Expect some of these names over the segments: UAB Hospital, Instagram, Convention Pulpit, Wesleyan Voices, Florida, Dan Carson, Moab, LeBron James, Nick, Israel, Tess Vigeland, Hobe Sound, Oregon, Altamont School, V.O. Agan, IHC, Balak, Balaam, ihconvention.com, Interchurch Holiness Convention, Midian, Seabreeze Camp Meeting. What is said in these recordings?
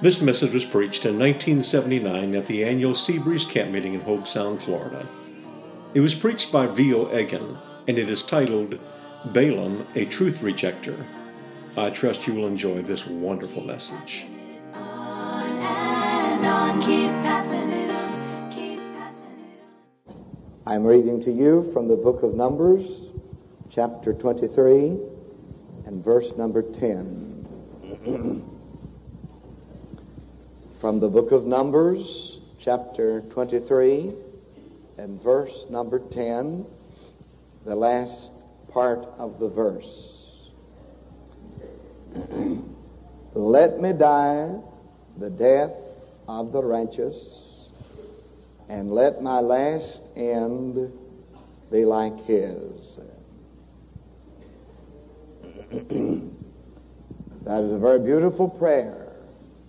This message was preached in 1979 at the annual Seabreeze Camp Meeting in Hobe Sound, Florida. It was preached by V.O. Agan, and it is titled, Balaam, a Truth Rejecter. I trust you will enjoy this wonderful message. I'm reading to you from the book of Numbers, chapter 23, and verse number 10. From the book of Numbers, chapter 23, and verse number 10, the last part of the verse. Let me die the death of the righteous, and let my last end be like his. That is a very beautiful prayer.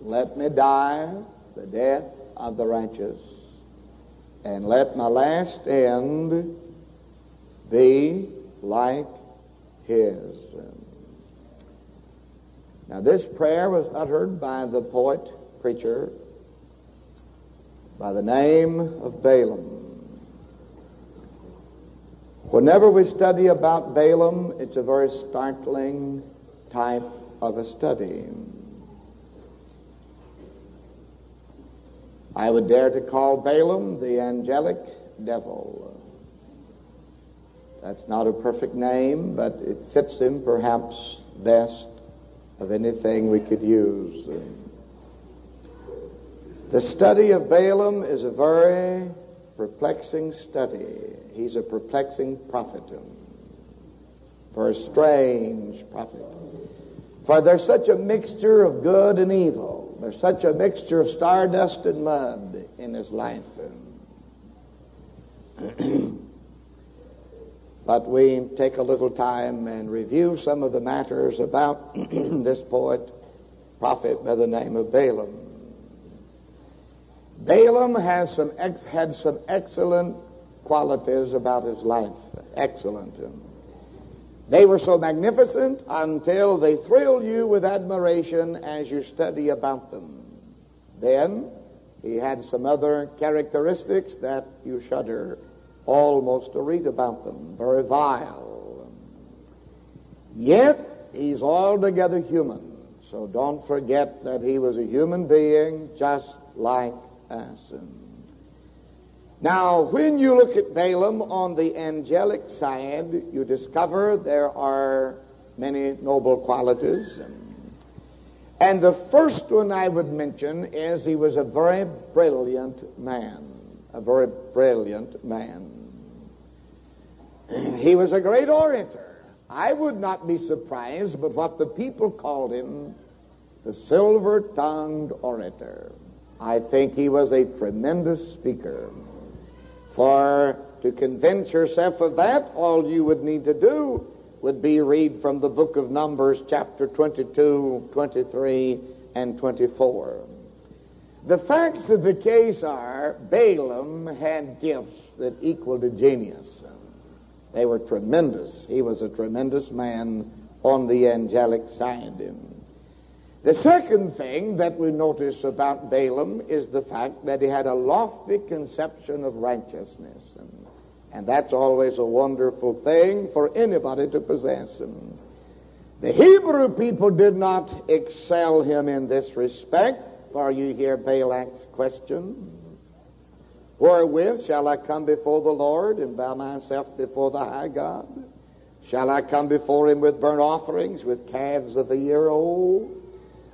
Let me die the death of the righteous, and let my last end be like his. Now, this prayer was uttered by the poet, preacher, by the name of Balaam. Whenever we study about Balaam, it's a very startling type of a study. I would dare to call Balaam the angelic devil. That's not a perfect name, but it fits him perhaps best of anything we could use. The study of Balaam is a very perplexing study. He's a perplexing prophet, for a strange prophet. For there's such a mixture of good and evil. There's such a mixture of stardust and mud in his life. But we take a little time and review some of the matters about this poet, prophet by the name of Balaam. Balaam has had some excellent qualities about his life. Excellent. They were so magnificent until they thrill you with admiration as you study about them. Then he had some other characteristics that you shudder almost to read about them, very vile. Yet he's altogether human, so don't forget that he was a human being just like us. Now, when you look at Balaam on the angelic side, you discover there are many noble qualities. And the first one I would mention is he was a very brilliant man. A very brilliant man. He was a great orator. I would not be surprised but what the people called him the silver-tongued orator. I think he was a tremendous speaker. For to convince yourself of that, all you would need to do would be read from the book of Numbers, chapter 22, 23, and 24. The facts of the case are Balaam had gifts that equaled a genius. They were tremendous. He was a tremendous man on the angelic side. The second thing that we notice about Balaam is the fact that he had a lofty conception of righteousness. And that's always a wonderful thing for anybody to possess. The Hebrew people did not excel him in this respect, for you hear Balak's question, wherewith shall I come before the Lord and bow myself before the high God? Shall I come before him with burnt offerings, with calves of a year old?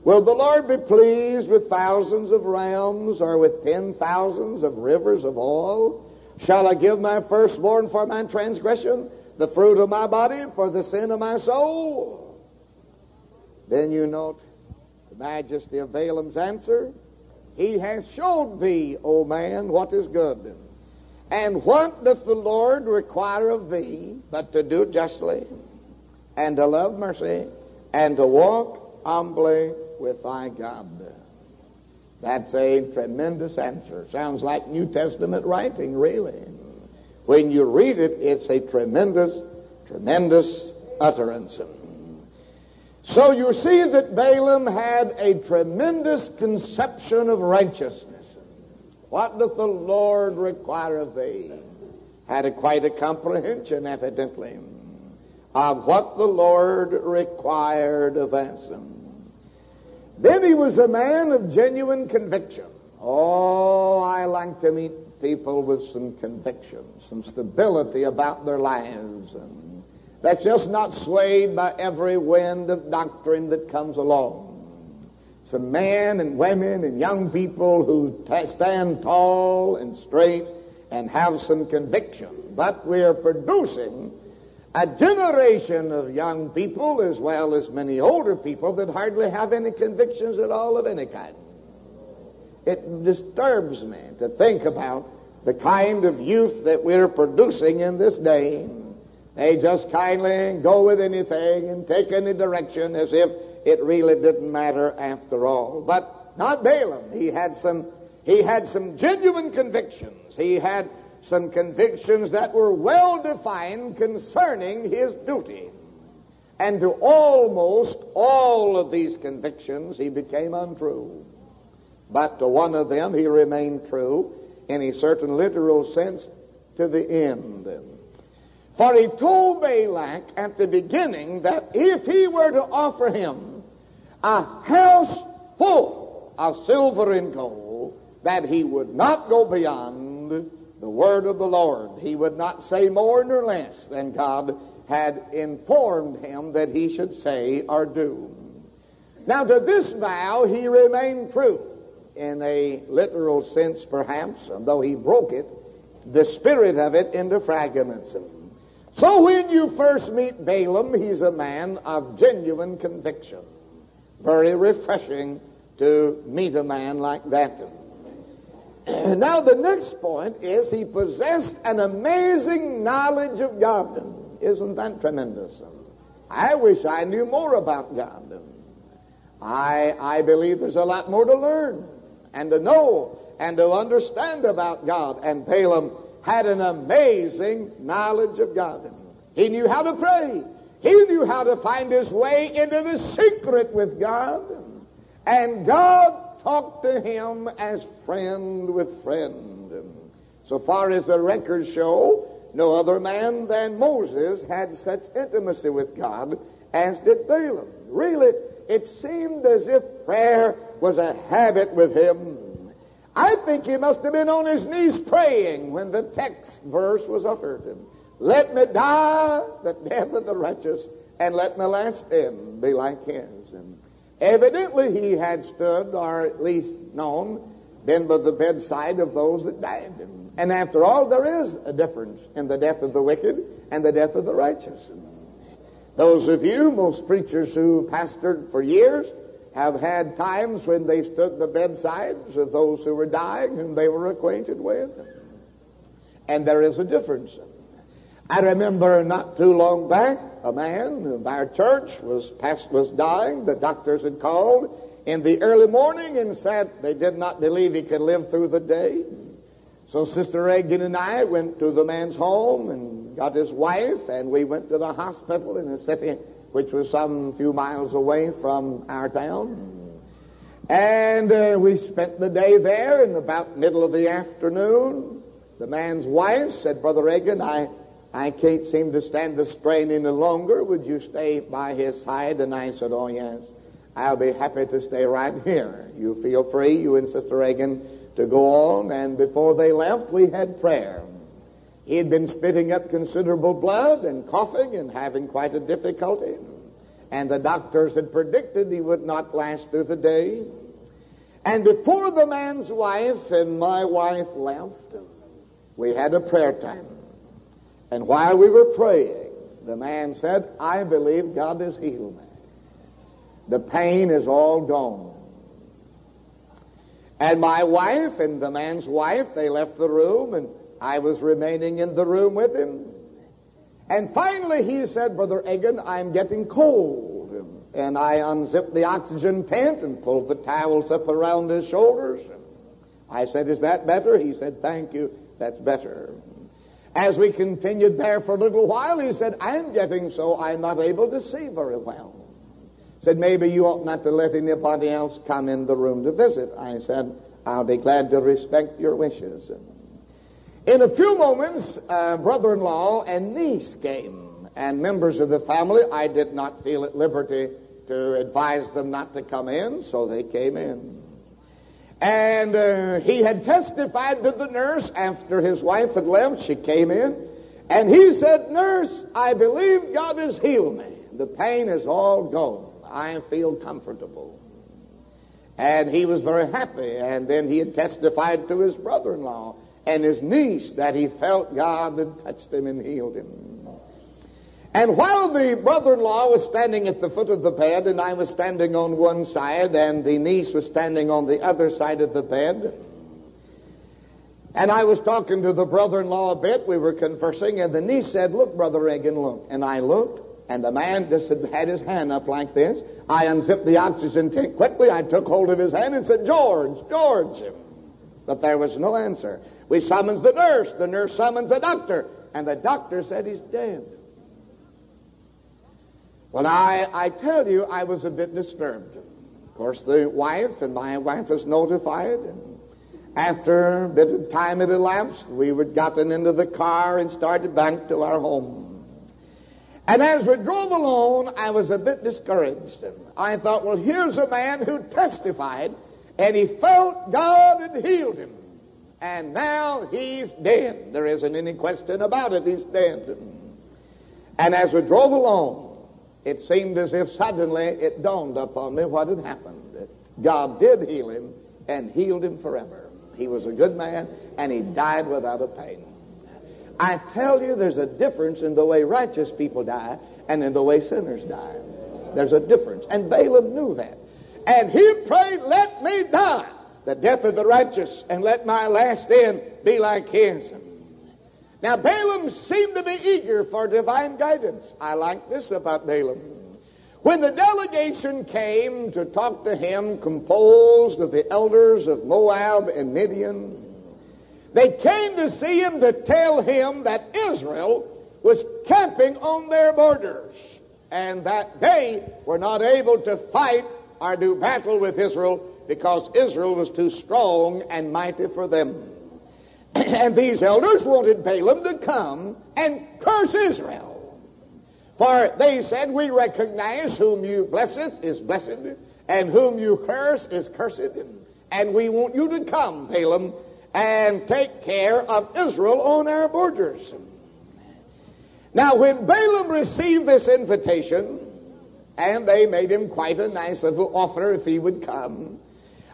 Will the Lord be pleased with thousands of rams, or with 10,000s of rivers of oil? Shall I give my firstborn for my transgression, the fruit of my body for the sin of my soul? Then you note the majesty of Balaam's answer. He has showed thee, O man, what is good. And what doth the Lord require of thee but to do justly, and to love mercy, and to walk humbly with thy God? That's a tremendous answer. Sounds like New Testament writing, really. When you read it, it's a tremendous, tremendous utterance. So you see that Balaam had a tremendous conception of righteousness. What doth the Lord require of thee? Had quite a comprehension, evidently, of what the Lord required of us. Then he was a man of genuine conviction. Oh, I like to meet people with some conviction, some stability about their lives. That's just not swayed by every wind of doctrine that comes along. Some men and women and young people who stand tall and straight and have some conviction. But we are producing a generation of young people, as well as many older people, that hardly have any convictions at all of any kind. It disturbs me to think about the kind of youth that we're producing in this day. They just kindly go with anything and take any direction as if it really didn't matter after all. But not Balaam. He had some genuine convictions. He had some convictions that were well defined concerning his duty. And to almost all of these convictions he became untrue. But to one of them he remained true in a certain literal sense to the end. For he told Balak at the beginning that if he were to offer him a house full of silver and gold, that he would not go beyond the word of the Lord. He would not say more nor less than God had informed him that he should say or do. Now to this vow he remained true in a literal sense perhaps, and though he broke it, the spirit of it into fragments. So when you first meet Balaam, he's a man of genuine conviction. Very refreshing to meet a man like that. Now the next point is he possessed an amazing knowledge of God. Isn't that tremendous? I wish I knew more about God. I believe there's a lot more to learn and to know and to understand about God. And Balaam had an amazing knowledge of God. He knew how to pray. He knew how to find his way into the secret with God. And God talked to him as friend with friend. So far as the records show, no other man than Moses had such intimacy with God as did Balaam. Really, it seemed as if prayer was a habit with him. I think he must have been on his knees praying when the text verse was uttered. Let me die, the death of the righteous, and let my last end be like his. And evidently he had stood, or at least known, been by the bedside of those that died. And after all, there is a difference in the death of the wicked and the death of the righteous. Those of you, most preachers who pastored for years, have had times when they stood the bedsides of those who were dying whom they were acquainted with. And there is a difference. I remember not too long back, a man of our church was dying. The doctors had called in the early morning and said they did not believe he could live through the day. So Sister Agan and I went to the man's home and got his wife, and we went to the hospital in the city, which was some few miles away from our town. And we spent the day there, and about middle of the afternoon, the man's wife said, Brother Agan, I can't seem to stand the strain any longer. Would you stay by his side? And I said, oh, yes, I'll be happy to stay right here. You feel free, you and Sister Agan, to go on. And before they left, we had prayer. He had been spitting up considerable blood and coughing and having quite a difficulty. And the doctors had predicted he would not last through the day. And before the man's wife and my wife left, we had a prayer time. And while we were praying, the man said, I believe God has healed me. The pain is all gone. And my wife and the man's wife, they left the room, and I was remaining in the room with him. And finally he said, Brother Agan, I'm getting cold. And I unzipped the oxygen tent and pulled the towels up around his shoulders. I said, is that better? He said, thank you, that's better. As we continued there for a little while, he said, I'm getting so I'm not able to see very well. Said, maybe you ought not to let anybody else come in the room to visit. I said, I'll be glad to respect your wishes. In a few moments, brother-in-law and niece came, and members of the family. I did not feel at liberty to advise them not to come in, so they came in. And he had testified to the nurse after his wife had left. She came in, and he said, Nurse, I believe God has healed me. The pain is all gone. I feel comfortable. And he was very happy. And then he had testified to his brother-in-law and his niece that he felt God had touched him and healed him. And while the brother-in-law was standing at the foot of the bed, and I was standing on one side, and the niece was standing on the other side of the bed, and I was talking to the brother-in-law a bit, we were conversing, and the niece said, Look, Brother Agan, look. And I looked. And the man just had his hand up like this. I unzipped the oxygen tank quickly. I took hold of his hand and said, George, George. But there was no answer. We summoned the nurse. The nurse summoned the doctor. And the doctor said, he's dead. Well, I tell you, I was a bit disturbed. Of course, the wife and my wife was notified. And after a bit of time had elapsed, we had gotten into the car and started back to our home. And as we drove along, I was a bit discouraged. I thought, well, here's a man who testified, and he felt God had healed him. And now he's dead. There isn't any question about it. He's dead. And as we drove along, it seemed as if suddenly it dawned upon me what had happened. God did heal him and healed him forever. He was a good man, and he died without a pain. I tell you, there's a difference in the way righteous people die and in the way sinners die. There's a difference. And Balaam knew that. And he prayed, let me die the death of the righteous, and let my last end be like his. Now, Balaam seemed to be eager for divine guidance. I like this about Balaam. When the delegation came to talk to him, composed of the elders of Moab and Midian, they came to see him to tell him that Israel was camping on their borders and that they were not able to fight or do battle with Israel because Israel was too strong and mighty for them. And these elders wanted Balaam to come and curse Israel. For they said, we recognize whom you blesseth is blessed, and whom you curse is cursed. And we want you to come, Balaam, and take care of Israel on our borders. Now, when Balaam received this invitation, and they made him quite a nice little offer if he would come,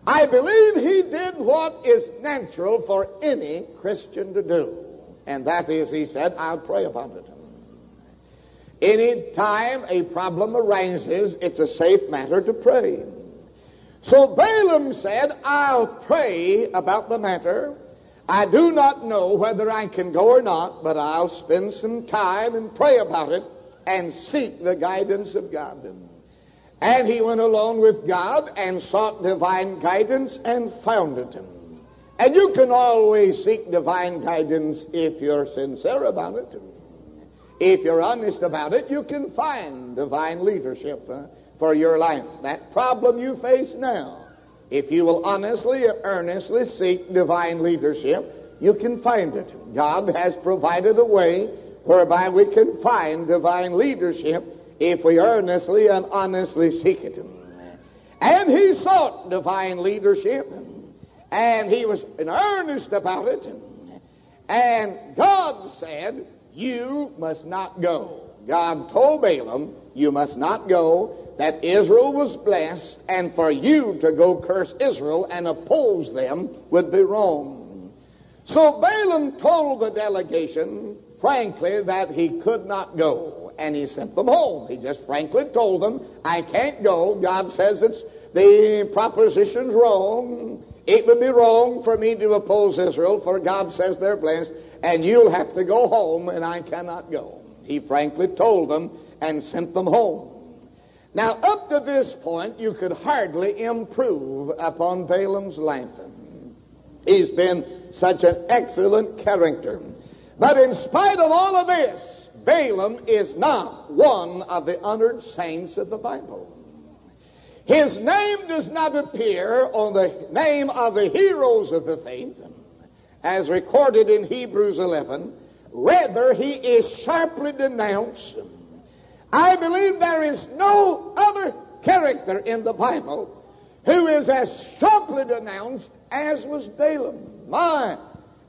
I believe he did what is natural for any Christian to do. And that is, he said, I'll pray about it. Any time a problem arises, it's a safe matter to pray. So Balaam said, I'll pray about the matter. I do not know whether I can go or not, but I'll spend some time and pray about it and seek the guidance of God. And he went along with God and sought divine guidance and found it. And you can always seek divine guidance if you're sincere about it. If you're honest about it, you can find divine leadership for your life. That problem you face now, if you will honestly or earnestly seek divine leadership, you can find it. God has provided a way whereby we can find divine leadership if we earnestly and honestly seek it. And he sought divine leadership, and he was earnest about it, And God said, you must not go. God told Balaam, you must not go, that Israel was blessed, and for you to go curse Israel and oppose them would be wrong. So Balaam told the delegation, frankly, that he could not go, and he sent them home. He just frankly told them, I can't go. God says it's the proposition's wrong. It would be wrong for me to oppose Israel, for God says they're blessed, and you'll have to go home, and I cannot go. He frankly told them and sent them home. Now, up to this point, you could hardly improve upon Balaam's life. He's been such an excellent character. But in spite of all of this, Balaam is not one of the honored saints of the Bible. His name does not appear on the name of the heroes of the faith, as recorded in Hebrews 11. Rather, he is sharply denounced. I believe there is no other character in the Bible who is as sharply denounced as was Balaam. My,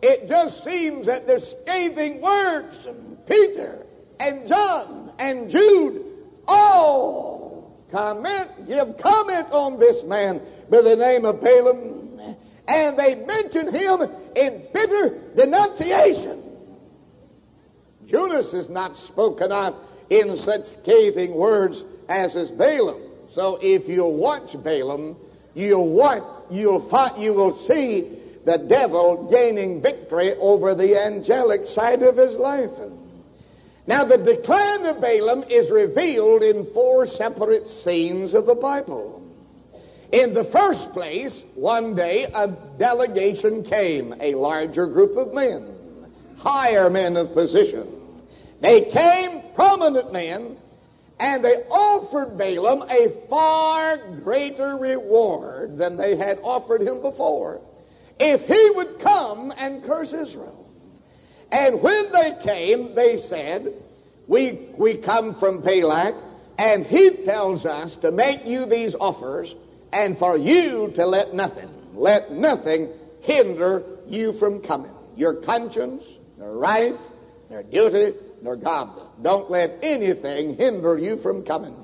it just seems that the scathing words of Peter and John and Jude all give comment on this man by the name of Balaam, and they mention him in bitter denunciation. Judas is not spoken of in such scathing words as is Balaam. So if you watch Balaam, you will see the devil gaining victory over the angelic side of his life. Now the decline of Balaam is revealed in four separate scenes of the Bible. In the first place, one day a delegation came, a larger group of men, higher men of position. They came, prominent men, and they offered Balaam a far greater reward than they had offered him before, if he would come and curse Israel. And when they came, they said, we come from Balak, and he tells us to make you these offers, and for you to let nothing hinder you from coming. Your conscience, your right, your duty, nor God. Don't let anything hinder you from coming.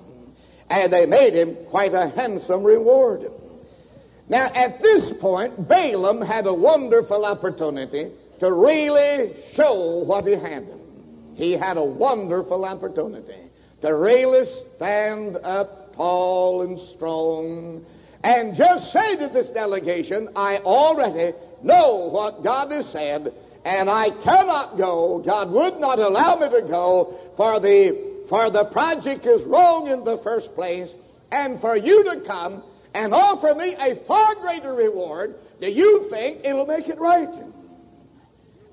And they made him quite a handsome reward. Now, at this point, Balaam had a wonderful opportunity to really show what he had. He had a wonderful opportunity to really stand up tall and strong and just say to this delegation, I already know what God has said, and I cannot go. God would not allow me to go, for the project is wrong in the first place. And for you to come and offer me a far greater reward, do you think it'll make it right?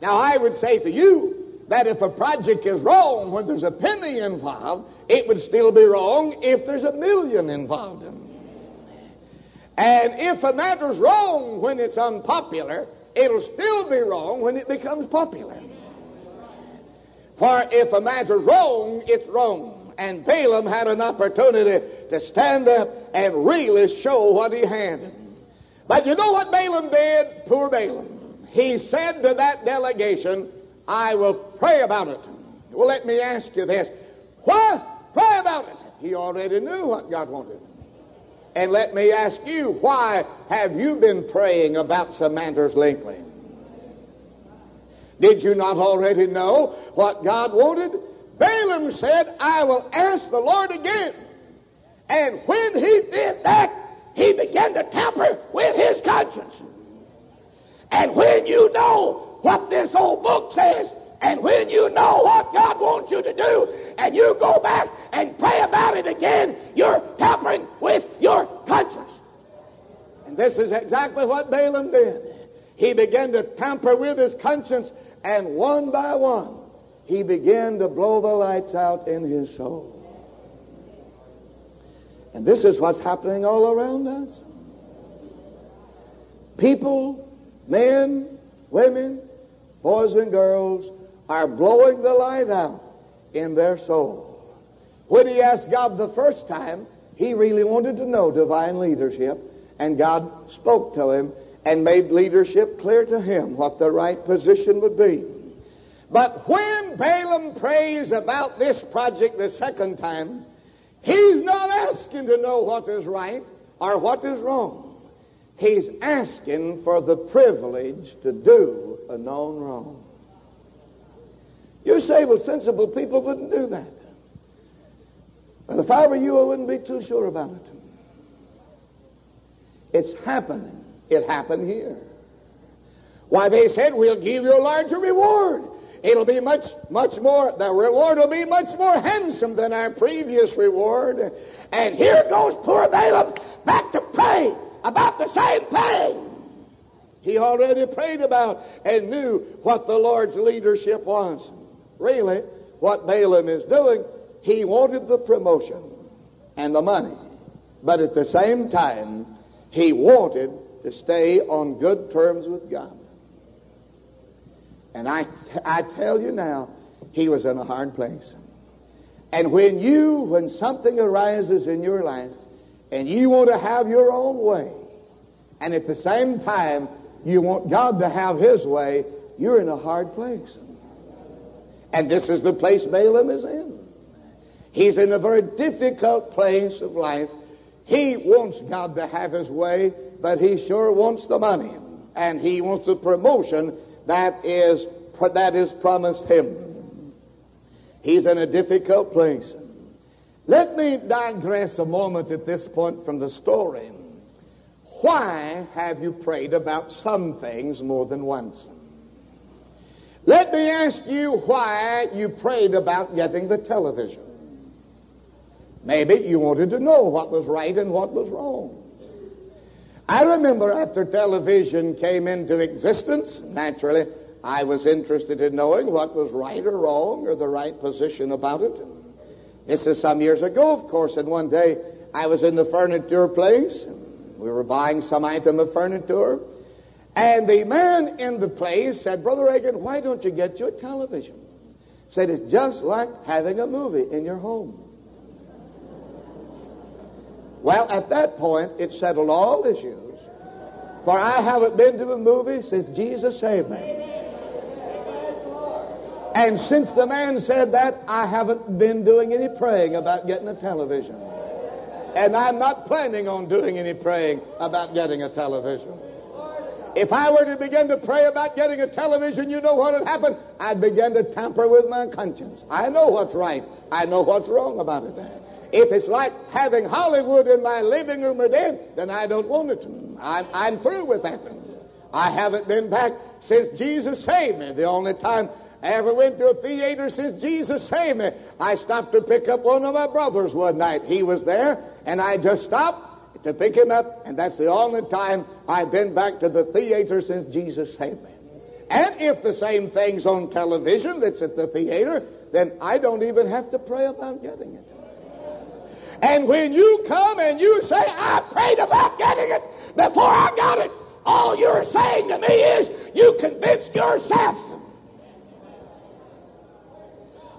Now, I would say to you that if a project is wrong when there's a penny involved, it would still be wrong if there's $1 million involved. And if a matter's wrong when it's unpopular, it'll still be wrong when it becomes popular. For if a matter's wrong, it's wrong. And Balaam had an opportunity to stand up and really show what he had. But you know what Balaam did? Poor Balaam. He said to that delegation, I will pray about it. Well, let me ask you this. Why pray about it? He already knew what God wanted. And let me ask you, why have you been praying about some matters lately? Did you not already know what God wanted? Balaam said, I will ask the Lord again. And when he did that, he began to tamper with his conscience. And when you know what this old book says, and when you know what God wants you to do, and you go back and pray about it again, you're tampering with your conscience. And this is exactly what Balaam did. He began to tamper with his conscience, and one by one, he began to blow the lights out in his soul. And this is what's happening all around us. People, men, women, boys and girls, are blowing the light out in their soul. When he asked God the first time, he really wanted to know divine leadership, and God spoke to him and made leadership clear to him what the right position would be. But when Balaam prays about this project the second time, he's not asking to know what is right or what is wrong. He's asking for the privilege to do a known wrong. You say, well, sensible people wouldn't do that. Well, if I were you, I wouldn't be too sure about it. It's happening. It happened here. Why, they said, we'll give you a larger reward. It'll be much more, the reward will be much more handsome than our previous reward. And here goes poor Balaam back to pray about the same thing he already prayed about and knew what the Lord's leadership was. Really, what Balaam is doing, he wanted the promotion and the money, but at the same time, he wanted to stay on good terms with God. And I tell you now, he was in a hard place. And when something arises in your life and you want to have your own way, and at the same time you want God to have his way, you're in a hard place. And this is the place Balaam is in. He's in a very difficult place of life. He wants God to have his way, but he sure wants the money. And he wants the promotion that is promised him. He's in a difficult place. Let me digress a moment at this point from the story. Why have you prayed about some things more than once? Let me ask you why you prayed about getting the television. Maybe you wanted to know what was right and what was wrong. I remember after television came into existence, naturally, I was interested in knowing what was right or wrong or the right position about it. This is some years ago, of course, and one day I was in the furniture place. We were buying some item of furniture, and the man in the place said, Brother Agan, why don't you get you a television? He said, it's just like having a movie in your home. Well, at that point, it settled all issues. For I haven't been to a movie since Jesus saved me. And since the man said that, I haven't been doing any praying about getting a television. And I'm not planning on doing any praying about getting a television. If I were to begin to pray about getting a television, you know what would happen? I'd begin to tamper with my conscience. I know what's right. I know what's wrong about it. If it's like having Hollywood in my living room or den, then I don't want it. I'm through with that. I haven't been back since Jesus saved me. The only time I ever went to a theater since Jesus saved me, I stopped to pick up one of my brothers one night. He was there, and I just stopped to pick him up, and that's the only time I've been back to the theater since Jesus saved me. And if the same thing's on television that's at the theater, then I don't even have to pray about getting it. And when you come and you say, I prayed about getting it before I got it, all you're saying to me is, you convinced yourself.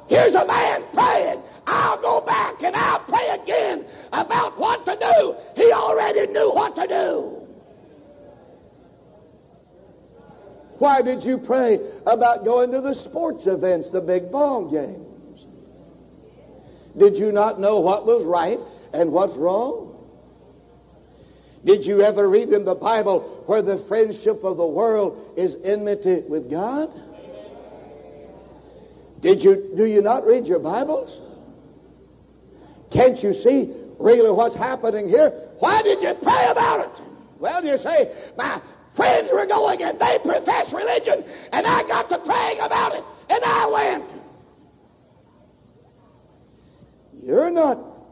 Here's a man praying, I'll go back and I'll pray again about what to do. He already knew what to do. Why did you pray about going to the sports events, the big ball game? Did you not know what was right and what's wrong? Did you ever read in the Bible where the friendship of the world is enmity with God? Do you not read your Bibles? Can't you see really what's happening here? Why did you pray about it? Well, you say, my friends were going and they profess religion and I got to praying about it and I went.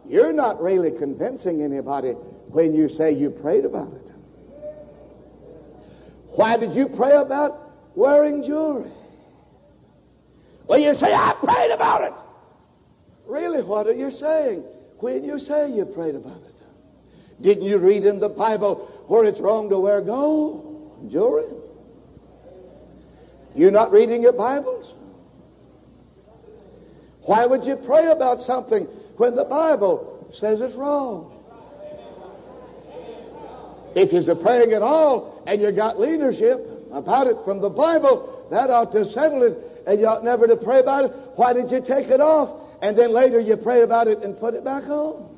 You're not really convincing anybody when you say you prayed about it. Why did you pray about wearing jewelry? Well, you say, I prayed about it. Really, what are you saying when you say you prayed about it? Didn't you read in the Bible where it's wrong to wear gold jewelry? You're not reading your Bibles? Why would you pray about something when the Bible says it's wrong? If you're praying at all and you got leadership about it from the Bible, that ought to settle it. and you ought never to pray about it. Why did you take it off? And then later you prayed about it and put it back on.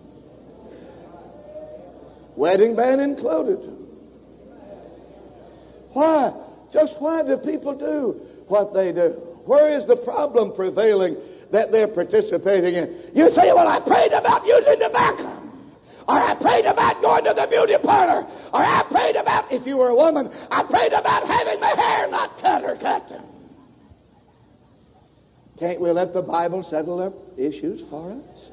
Wedding band included. Why? Just why do people do what they do? Where is the problem prevailing that they're participating in? You say, well, I prayed about using tobacco. Or I prayed about going to the beauty parlor. Or I prayed about, if you were a woman, I prayed about having my hair not cut or cut. Can't we let the Bible settle our issues for us?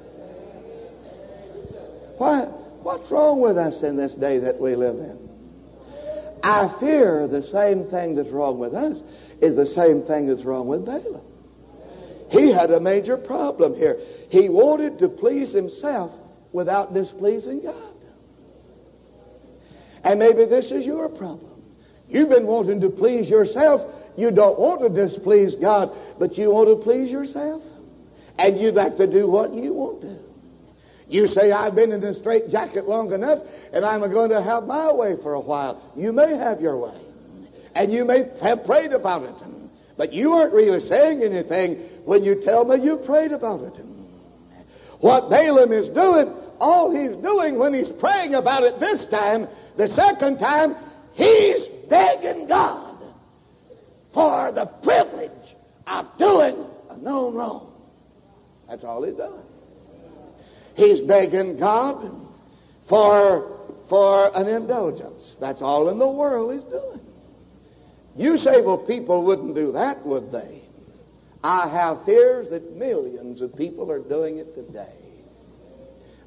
Why? What's wrong with us in this day that we live in? I fear the same thing that's wrong with us is the same thing that's wrong with Balaam. He had a major problem here. He wanted to please himself without displeasing God. And maybe this is your problem. You've been wanting to please yourself. You don't want to displease God, but you want to please yourself. And you'd like to do what you want to. You say, I've been in this straitjacket long enough, and I'm going to have my way for a while. You may have your way. And you may have prayed about it. But you aren't really saying anything when you tell me you prayed about it. What Balaam is doing, all he's doing when he's praying about it this time, the second time, he's begging God for the privilege of doing a known wrong. That's all he's doing. He's begging God for an indulgence. That's all in the world he's doing. You say, well, people wouldn't do that, would they? I have fears that millions of people are doing it today.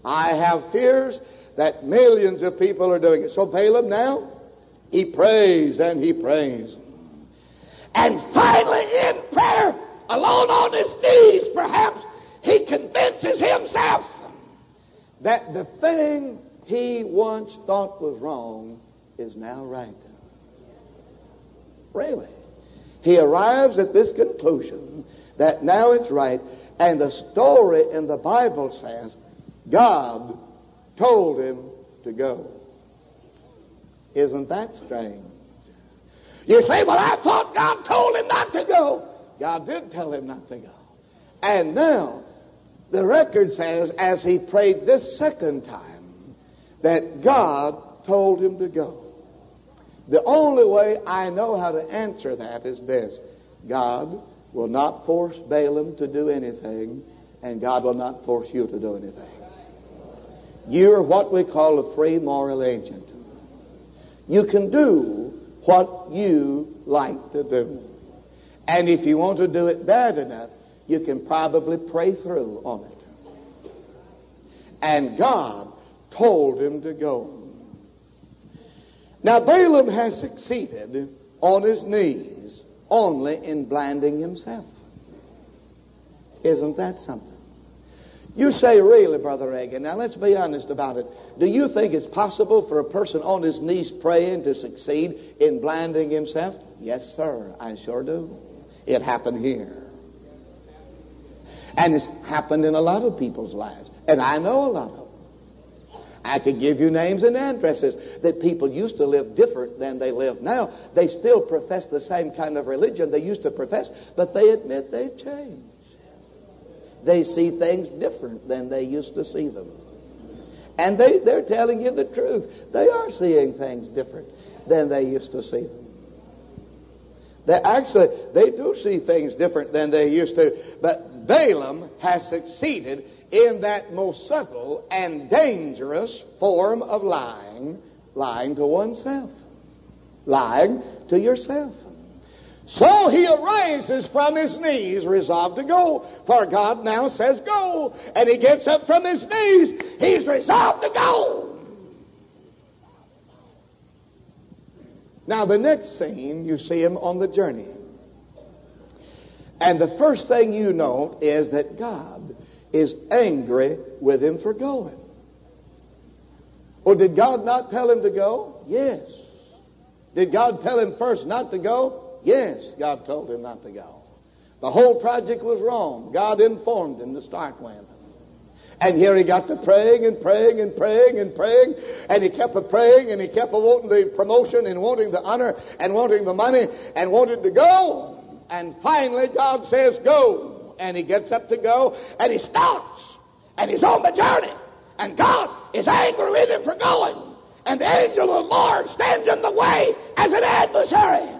I have fears that millions of people are doing it. So Balaam now, he prays and he prays. And finally in prayer, alone on his knees perhaps, he convinces himself that the thing he once thought was wrong is now right. Really? He arrives at this conclusion that now it's right, and the story in the Bible says God told him to go. Isn't that strange? You say, well, I thought God told him not to go. God did tell him not to go. And now the record says as he prayed this second time that God told him to go. The only way I know how to answer that is this. God will not force Balaam to do anything, and God will not force you to do anything. You are what we call a free moral agent. You can do what you like to do. And if you want to do it bad enough, you can probably pray through on it. And God told him to go. Now, Balaam has succeeded on his knees only in blinding himself. Isn't that something? You say, really, Brother Agan, now let's be honest about it. Do you think it's possible for a person on his knees praying to succeed in blinding himself? Yes, sir, I sure do. It happened here. And it's happened in a lot of people's lives. And I know a lot of them. I could give you names and addresses that people used to live different than they live now. They still profess the same kind of religion they used to profess, but they admit they've changed. They see things different than they used to see them. And they're telling you the truth. They are seeing things different than they used to see them. They do see things different than they used to, but Balaam has succeeded in that most subtle and dangerous form of lying, lying to oneself, lying to yourself. So he arises from his knees, resolved to go, for God now says go, and he gets up from his knees, he's resolved to go. Now the next scene, you see him on the journey. And the first thing you note is that God is angry with him for going. Well, did God not tell him to go? Yes. Did God tell him first not to go? Yes, God told him not to go. The whole project was wrong. God informed him to start with. And here he got to praying and praying and praying and praying, and he kept a praying and he kept a wanting the promotion and wanting the honor and wanting the money and wanted to go. And finally God says, go. And he gets up to go, and he stops. And he's on the journey. And God is angry with him for going. And the angel of the Lord stands in the way as an adversary.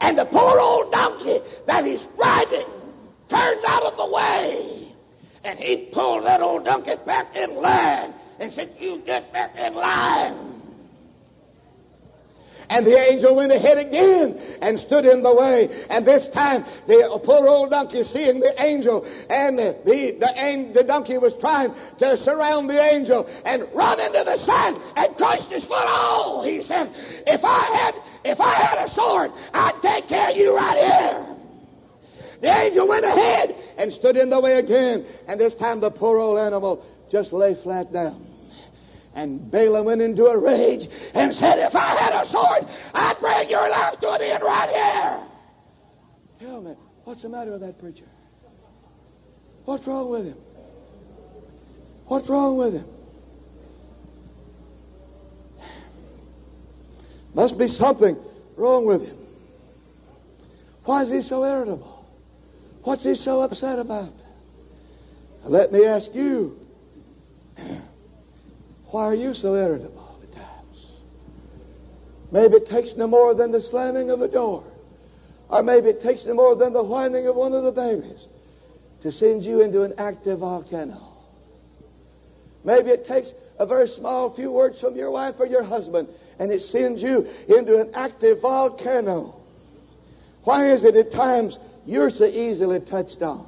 And the poor old donkey that he's riding turns out of the way. And he pulls that old donkey back in line and said, you get back in line. And the angel went ahead again and stood in the way. And this time, the poor old donkey, seeing the angel, and the donkey was trying to surround the angel and run into the sand and crushed his foot. Oh, he said, if I had a sword, I'd take care of you right here. The angel went ahead and stood in the way again. And this time, the poor old animal just lay flat down. And Balaam went into a rage and said, if I had a sword, I'd bring your life to an end right here. Tell me, what's the matter with that preacher? What's wrong with him? What's wrong with him? Must be something wrong with him. Why is he so irritable? What's he so upset about? Let me ask you. Why are you so irritable at times? Maybe it takes no more than the slamming of a door. Or maybe it takes no more than the whining of one of the babies to send you into an active volcano. Maybe it takes a very small few words from your wife or your husband and it sends you into an active volcano. Why is it at times you're so easily touched off?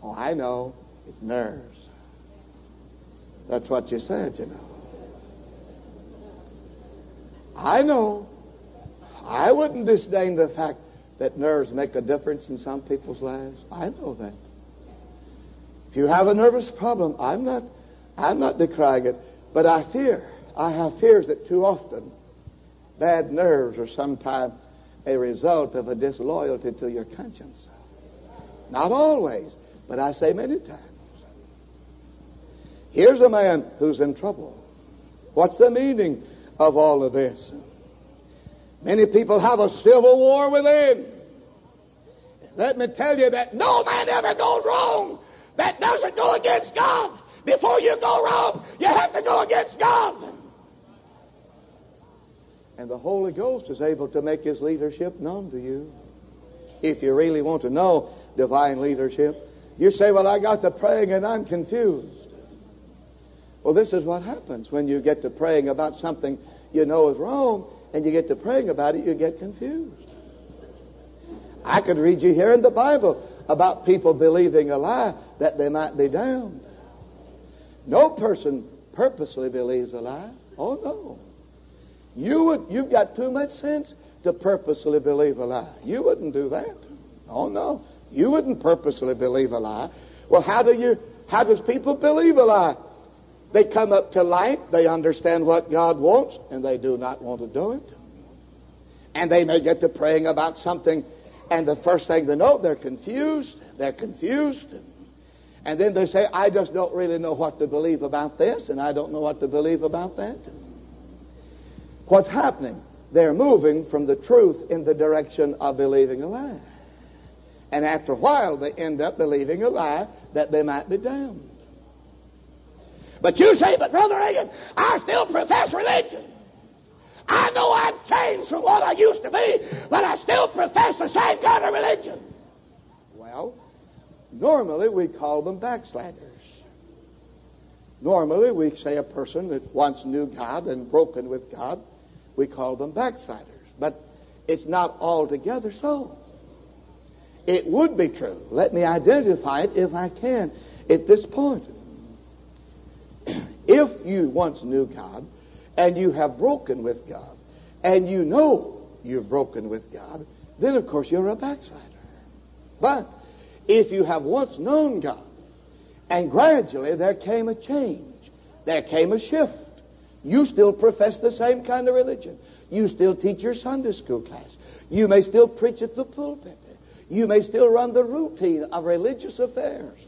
Oh, I know. It's nerves. That's what you said, you know. I know. I wouldn't disdain the fact that nerves make a difference in some people's lives. I know that. If you have a nervous problem, I'm not decrying it, but I have fears that too often bad nerves are sometimes a result of a disloyalty to your conscience. Not always, but I say many times. Here's a man who's in trouble. What's the meaning of all of this? Many people have a civil war within. Let me tell you that no man ever goes wrong that doesn't go against God. Before you go wrong, you have to go against God. And the Holy Ghost is able to make his leadership known to you. If you really want to know divine leadership, you say, well, I got to praying and I'm confused. Well, this is what happens when you get to praying about something you know is wrong, and you get to praying about it, you get confused. I could read you here in the Bible about people believing a lie that they might be damned. No person purposely believes a lie. Oh, no. You've got too much sense to purposely believe a lie. You wouldn't do that. Oh, no. You wouldn't purposely believe a lie. Well, how does people believe a lie? They come up to light, they understand what God wants, and they do not want to do it. And they may get to praying about something, and the first thing they know, they're confused. And then they say, I just don't really know what to believe about this, and I don't know what to believe about that. What's happening? They're moving from the truth in the direction of believing a lie. And after a while, they end up believing a lie that they might be damned. But you say, but Brother Agan, I still profess religion. I know I've changed from what I used to be, but I still profess the same kind of religion. Well, normally we call them backsliders. Normally we say a person that once knew God and broken with God, we call them backsliders. But it's not altogether so. It would be true. Let me identify it if I can at this point. If you once knew God, and you have broken with God, and you know you've broken with God, then of course you're a backslider. But if you have once known God, and gradually there came a change, there came a shift, you still profess the same kind of religion. You still teach your Sunday school class. You may still preach at the pulpit. You may still run the routine of religious affairs.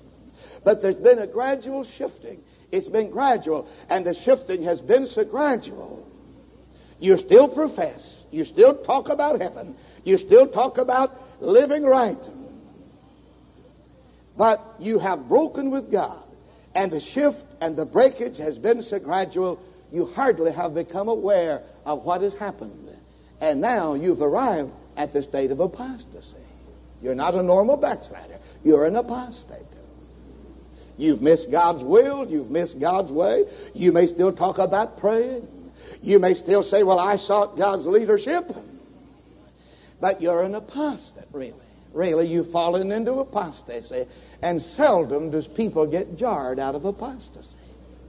But there's been a gradual shifting. It's been gradual, and the shifting has been so gradual. You still profess. You still talk about heaven. You still talk about living right. But you have broken with God. And the shift and the breakage has been so gradual, you hardly have become aware of what has happened. And now you've arrived at the state of apostasy. You're not a normal backslider. You're an apostate. You've missed God's will. You've missed God's way. You may still talk about praying. You may still say, well, I sought God's leadership. But you're an apostate, really. Really, you've fallen into apostasy. And seldom does people get jarred out of apostasy.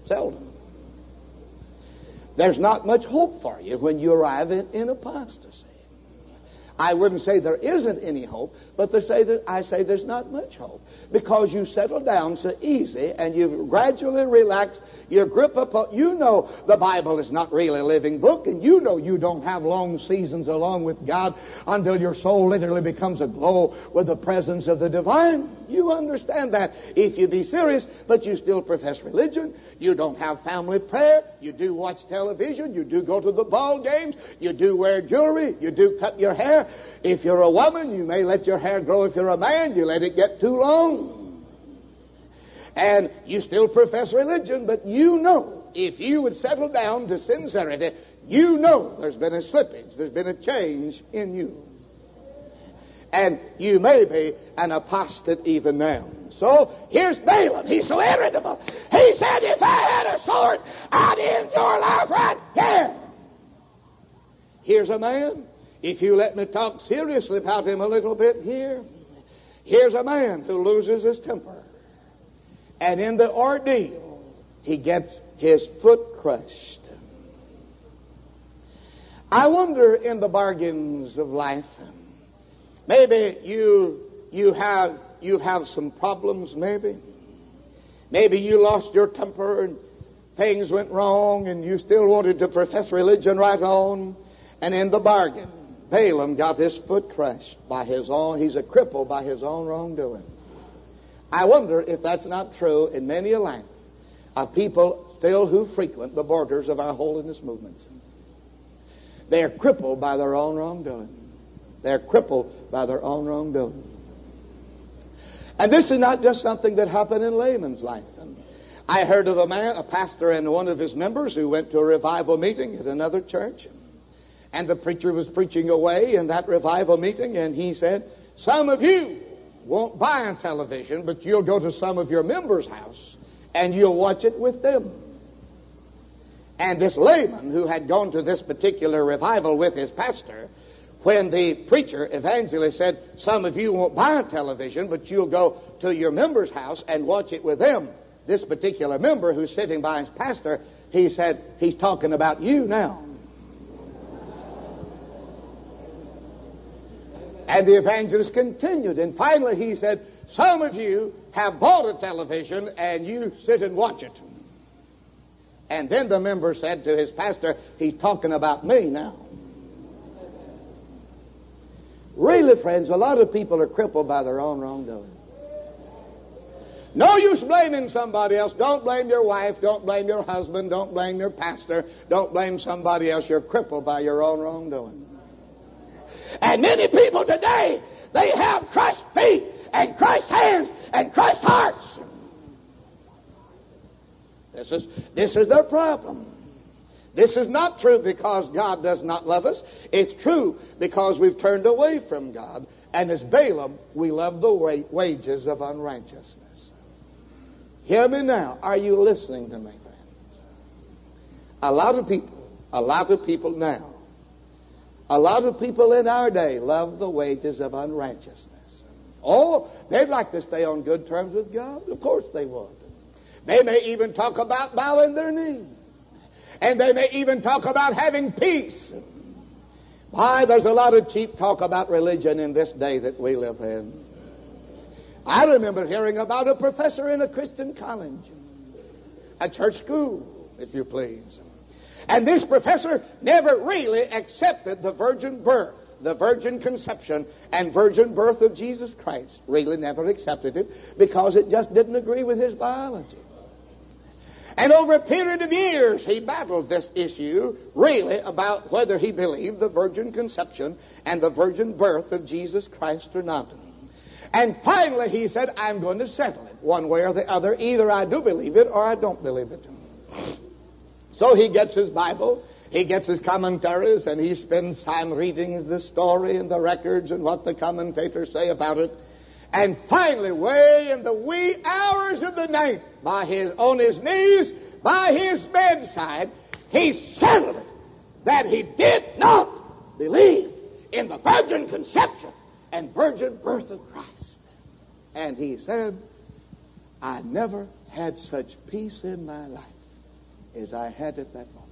Seldom. There's not much hope for you when you arrive in apostasy. I wouldn't say there isn't any hope, but I say there's not much hope because you settle down so easy and you gradually relax your grip upon. You know the Bible is not really a living book, and you know you don't have long seasons along with God until your soul literally becomes aglow with the presence of the divine. You understand that if you be serious, but you still profess religion. You don't have family prayer. You do watch television. You do go to the ball games. You do wear jewelry. You do cut your hair. If you're a woman, you may let your hair grow. If you're a man, you let it get too long. And you still profess religion, but you know if you would settle down to sincerity, you know there's been a slippage. There's been a change in you. And you may be an apostate even now. So here's Balaam. He's so irritable. He said, if I had a sword, I'd end your life right there. Here's a man. If you let me talk seriously about him a little bit here, here's a man who loses his temper. And in the ordeal, he gets his foot crushed. I wonder in the bargains of life, maybe you have some problems, maybe. Maybe you lost your temper and things went wrong and you still wanted to profess religion right on. And in the bargain, Balaam got his foot crushed by his own. He's a cripple by his own wrongdoing. I wonder if that's not true in many a life of people still who frequent the borders of our holiness movements. They're crippled by their own wrongdoing. They're crippled by their own wrongdoing. And this is not just something that happened in layman's life. I heard of a man, a pastor and one of his members who went to a revival meeting at another church. And the preacher was preaching away in that revival meeting, and he said, some of you won't buy a television, but you'll go to some of your members' house, and you'll watch it with them. And this layman who had gone to this particular revival with his pastor, when the preacher, evangelist, said, some of you won't buy a television, but you'll go to your member's house and watch it with them. This particular member who's sitting by his pastor, he said, he's talking about you now. And the evangelist continued. And finally he said, some of you have bought a television and you sit and watch it. And then the member said to his pastor, he's talking about me now. Really, friends, a lot of people are crippled by their own wrongdoing. No use blaming somebody else. Don't blame your wife. Don't blame your husband. Don't blame your pastor. Don't blame somebody else. You're crippled by your own wrongdoing. And many people today, they have crushed feet and crushed hands and crushed hearts. This is their problem. This is not true because God does not love us. It's true because we've turned away from God. And as Balaam, we love the wages of unrighteousness. Hear me now. Are you listening to me, friends? A lot of people now, a lot of people in our day love the wages of unrighteousness. Oh, they'd like to stay on good terms with God. Of course they would. They may even talk about bowing their knees. And they may even talk about having peace. Why, there's a lot of cheap talk about religion in this day that we live in. I remember hearing about a professor in a Christian college, a church school, if you please. And this professor never really accepted the virgin birth, the virgin conception and virgin birth of Jesus Christ. Really never accepted it because it just didn't agree with his biology. And over a period of years, he battled this issue, really, about whether he believed the virgin conception and the virgin birth of Jesus Christ or not. And finally, he said, I'm going to settle it one way or the other. Either I do believe it or I don't believe it. So he gets his Bible, he gets his commentaries, and he spends time reading the story and the records and what the commentators say about it. And finally, way in the wee hours of the night, on his knees, by his bedside, he settled it that he did not believe in the virgin conception and virgin birth of Christ. And he said, I never had such peace in my life as I had at that moment.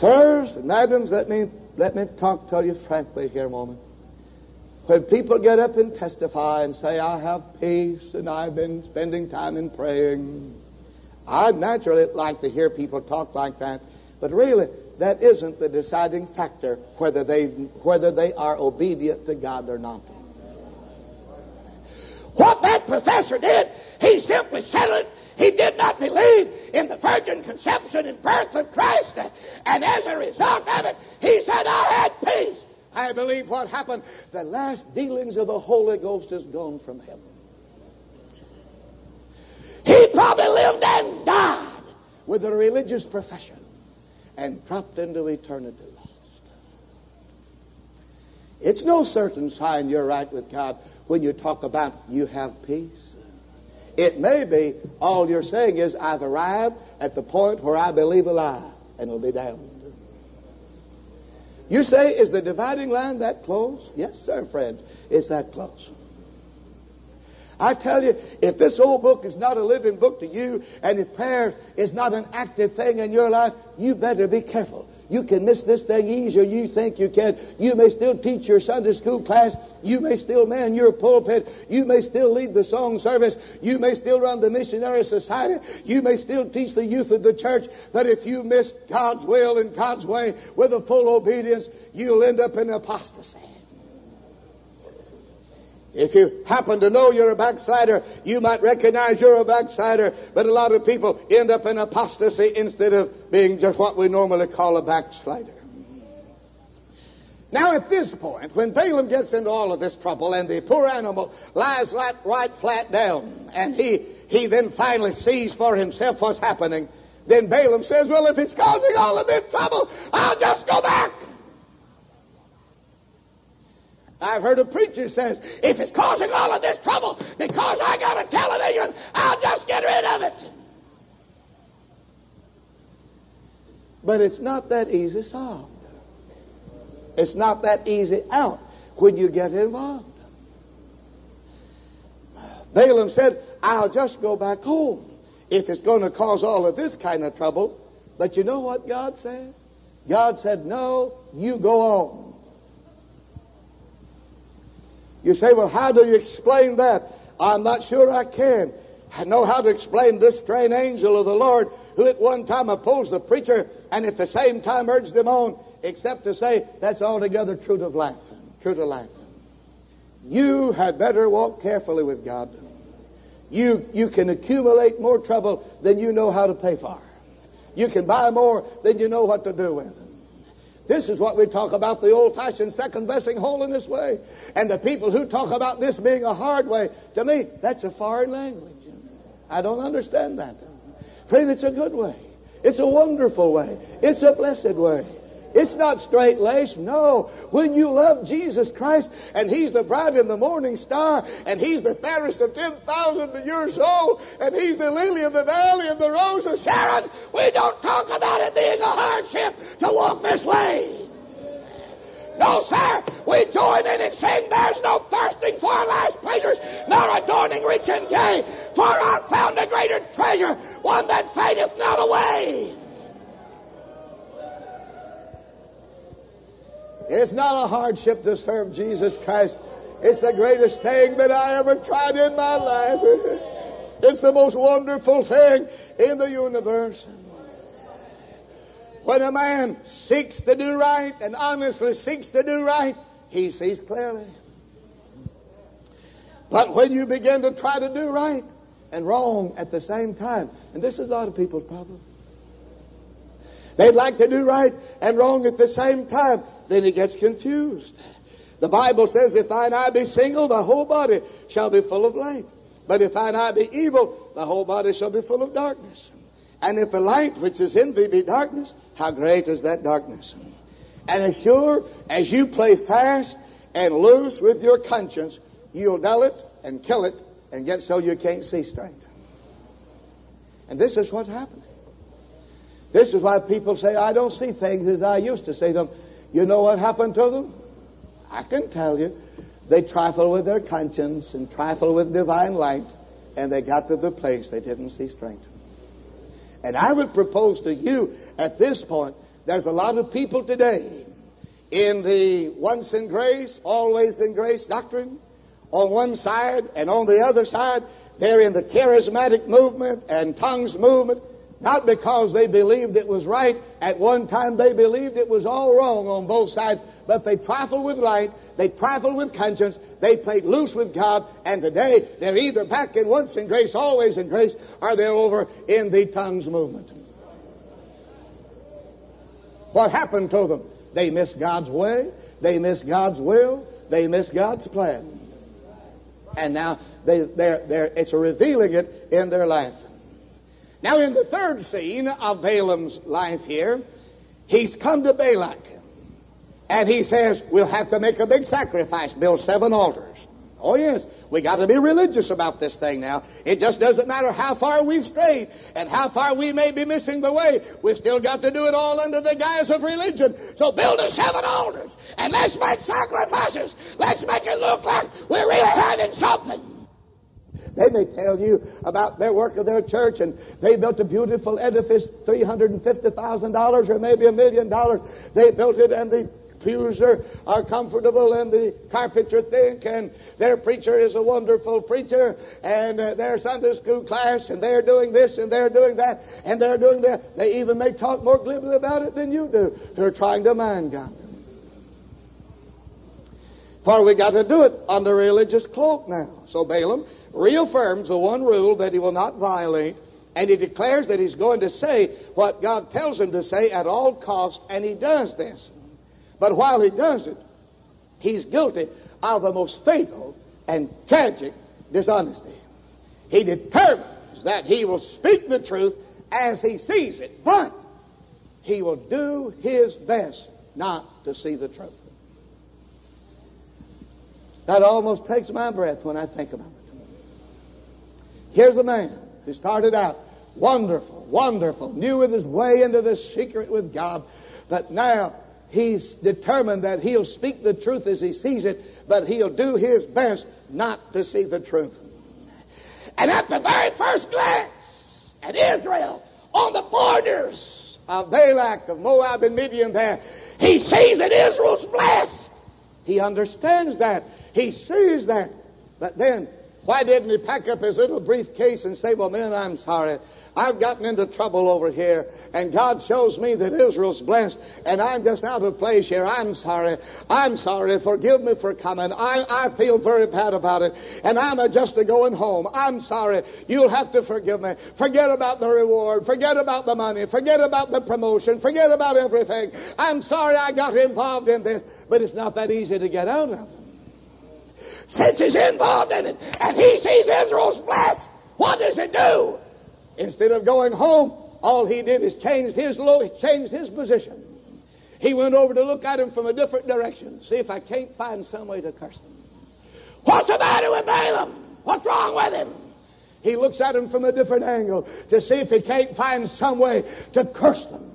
Sirs and madams, let me tell you frankly here a moment. When people get up and testify and say, I have peace and I've been spending time in praying, I'd naturally like to hear people talk like that, but really, that isn't the deciding factor whether they are obedient to God or not. What that professor did, he simply settled. He did not believe in the virgin conception and birth of Christ. And as a result of it, he said, I had peace. I believe what happened. The last dealings of the Holy Ghost is gone from heaven. He probably lived and died with a religious profession and dropped into eternity lost. It's no certain sign you're right with God when you talk about you have peace. It may be all you're saying is, I've arrived at the point where I believe a lie, and it'll be damned. You say, is the dividing line that close? Yes, sir, friends, it's that close. I tell you, if this old book is not a living book to you, and if prayer is not an active thing in your life, you better be careful. You can miss this thing easier you think you can. You may still teach your Sunday school class. You may still man your pulpit. You may still lead the song service. You may still run the missionary society. You may still teach the youth of the church. But if you miss God's will and God's way with a full obedience, you'll end up in apostasy. If you happen to know you're a backslider, you might recognize you're a backslider, but a lot of people end up in apostasy instead of being just what we normally call a backslider. Now at this point, when Balaam gets into all of this trouble and the poor animal lies right flat down, and he then finally sees for himself what's happening, then Balaam says, well, if it's causing all of this trouble, I'll just go back. I've heard a preacher says, if it's causing all of this trouble because I got a television, I'll just get rid of it. But it's not that easy solved. It's not that easy out when you get involved. Balaam said, I'll just go back home if it's going to cause all of this kind of trouble. But you know what God said? God said, no, you go on. You say, well, how do you explain that? I'm not sure I can. I know how to explain this strange angel of the Lord who at one time opposed the preacher and at the same time urged him on, except to say that's altogether true to life. True to life. You had better walk carefully with God. You can accumulate more trouble than you know how to pay for. You can buy more than you know what to do with. This is what we talk about, the old-fashioned second-blessing holiness way. And the people who talk about this being a hard way, to me, that's a foreign language. I don't understand that. Friend, it's a good way. It's a wonderful way. It's a blessed way. It's not straight-laced, no. When you love Jesus Christ, and He's the bright and the morning star, and He's the fairest of 10,000 years old, and He's the lily of the valley and the rose of Sharon, we don't talk about it being a hardship to walk this way. No, sir, we join in it, saying there's no thirsting for our last pleasures, nor adorning rich and gay, for I found a greater treasure, one that fadeth not away. It's not a hardship to serve Jesus Christ. It's the greatest thing that I ever tried in my life. It's the most wonderful thing in the universe. When a man seeks to do right and honestly seeks to do right, he sees clearly. But when you begin to try to do right and wrong at the same time. And this is a lot of people's problem. They'd like to do right and wrong at the same time. Then it gets confused. The Bible says, if thine eye be single, the whole body shall be full of light. But if thine eye be evil, the whole body shall be full of darkness. And if the light which is in thee be darkness, how great is that darkness? And as sure as you play fast and loose with your conscience, you'll dull it and kill it and get so you can't see straight. And this is what's happening. This is why people say, I don't see things as I used to see them. You know what happened to them? I can tell you. They trifle with their conscience and trifle with divine light, and they got to the place they didn't see straight. And I would propose to you at this point, there's a lot of people today in the once in grace, always in grace doctrine on one side, and on the other side, they're in the charismatic movement and tongues movement, not because they believed it was right. At one time they believed it was all wrong on both sides, but they trifle with light, they trifle with conscience, they played loose with God, and today they're either back in once in grace, always in grace, or they're over in the tongues movement. What happened to them? They missed God's way, they missed God's will, they missed God's plan. And now it's revealing it in their life. Now in the third scene of Balaam's life here, he's come to Balak. And he says, we'll have to make a big sacrifice, build 7 altars. Oh yes, we got to be religious about this thing now. It just doesn't matter how far we've strayed and how far we may be missing the way. We've still got to do it all under the guise of religion. So build us 7 altars and let's make sacrifices. Let's make it look like we're really having something. They may tell you about their work of their church, and they built a beautiful edifice, $350,000 or maybe $1 million. They built it, and the pews are comfortable, and the carpets are thick, and their preacher is a wonderful preacher, and their Sunday school class, and they're doing this, and they're doing that, and they're doing that. They even may talk more glibly about it than you do. They're trying to mind God. For we got to do it under religious cloak now. So Balaam reaffirms the one rule that he will not violate, and he declares that he's going to say what God tells him to say at all costs, and he does this. But while he does it, he's guilty of the most fatal and tragic dishonesty. He determines that he will speak the truth as he sees it, but he will do his best not to see the truth. That almost takes my breath when I think about it. Here's a man who started out wonderful, wonderful, knew in his way into the secret with God, but now he's determined that he'll speak the truth as he sees it, but he'll do his best not to see the truth. And at the very first glance at Israel, on the borders of Balak, of Moab and Midian there, he sees that Israel's blessed. He understands that. He sees that. But then, why didn't he pack up his little briefcase and say, well, man, I'm sorry. I've gotten into trouble over here, and God shows me that Israel's blessed, and I'm just out of place here. I'm sorry. I'm sorry. Forgive me for coming. I feel very bad about it, and I'm just going home. I'm sorry. You'll have to forgive me. Forget about the reward. Forget about the money. Forget about the promotion. Forget about everything. I'm sorry I got involved in this, but it's not that easy to get out of it. Since he's involved in it, and he sees Israel's blessed, what does he do? Instead of going home, all he did is change his position. He went over to look at him from a different direction, see if I can't find some way to curse him. What's the matter with Balaam? What's wrong with him? He looks at him from a different angle to see if he can't find some way to curse them.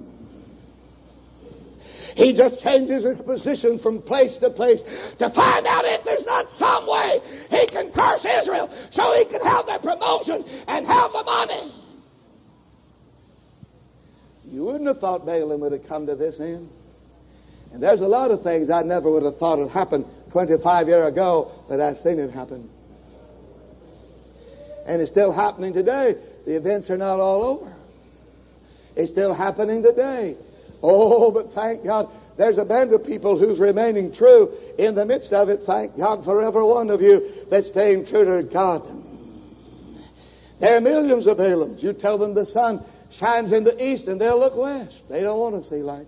He just changes his position from place to place to find out if there's not some way he can curse Israel so he can have their promotion and have the money. You wouldn't have thought Balaam would have come to this end. And there's a lot of things I never would have thought had happened 25 years ago, but I've seen it happen. And it's still happening today. The events are not all over. It's still happening today. Oh, but thank God, there's a band of people who's remaining true in the midst of it. Thank God for every one of you that's staying true to God. There are millions of Balaams. You tell them the sun shines in the east and they'll look west. They don't want to see light.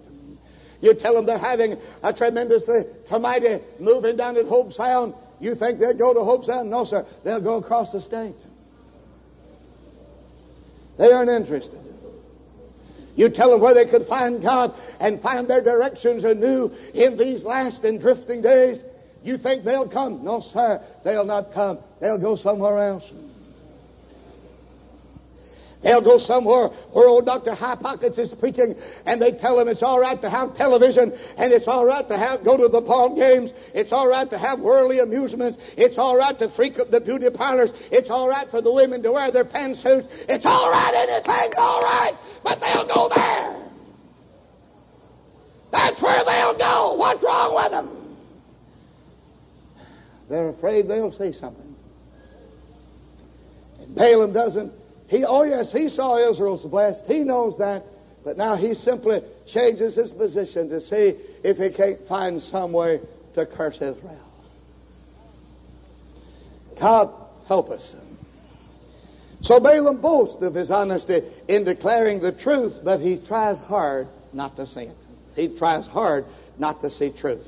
You tell them they're having a tremendously mighty moving down at Hobe Sound. You think they'll go to Hobe Sound? No, sir. They'll go across the state. They aren't interested. You tell them where they could find God and find their directions anew in these last and drifting days. You think they'll come? No, sir. They'll not come. They'll go somewhere else. They'll go somewhere where old Dr. High Pockets is preaching, and they tell him it's all right to have television, and it's all right to go to the ball games. It's all right to have worldly amusements. It's all right to frequent the beauty parlors. It's all right for the women to wear their pantsuits. It's all right, anything's all right, but they'll go there. That's where they'll go. What's wrong with them? They're afraid they'll see something. And Balaam doesn't. He saw Israel's blessed. He knows that. But now he simply changes his position to see if he can't find some way to curse Israel. God help us. So Balaam boasts of his honesty in declaring the truth, but he tries hard not to see it. He tries hard not to see truth.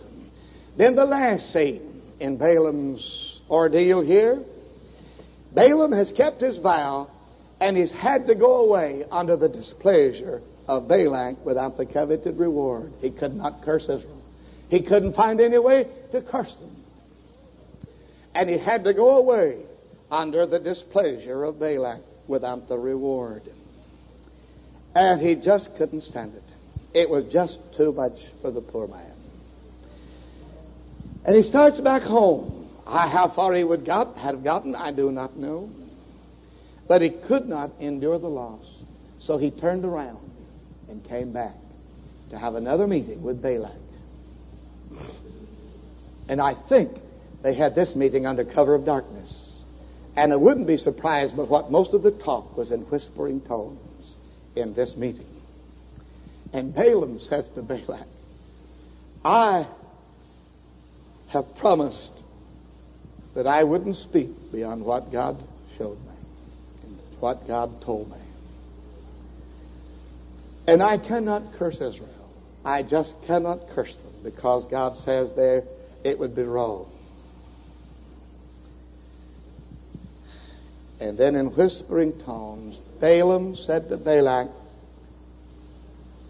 Then the last scene in Balaam's ordeal here. Balaam has kept his vow, and he's had to go away under the displeasure of Balak without the coveted reward. He could not curse Israel. He couldn't find any way to curse them. And he had to go away under the displeasure of Balak without the reward. And he just couldn't stand it. It was just too much for the poor man. And he starts back home. How far he would have gotten, I do not know. But he could not endure the loss. So he turned around and came back to have another meeting with Balak. And I think they had this meeting under cover of darkness. And I wouldn't be surprised by what most of the talk was in whispering tones in this meeting. And Balaam says to Balak, I have promised that I wouldn't speak beyond what God showed me. What God told me. And I cannot curse Israel. I just cannot curse them because God says there it would be wrong. And then in whispering tones, Balaam said to Balak,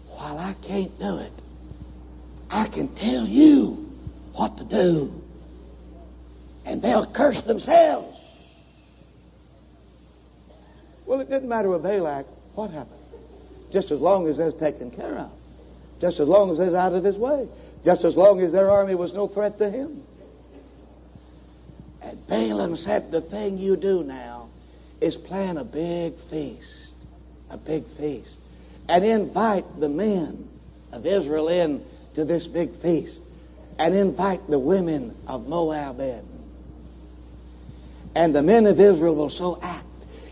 while I can't do it, I can tell you what to do. And they'll curse themselves. Well, it didn't matter with Balak what happened. Just as long as they're taken care of. Just as long as they're out of his way. Just as long as their army was no threat to him. And Balaam said, the thing you do now is plan a big feast. A big feast. And invite the men of Israel in to this big feast. And invite the women of Moab in. And the men of Israel will so act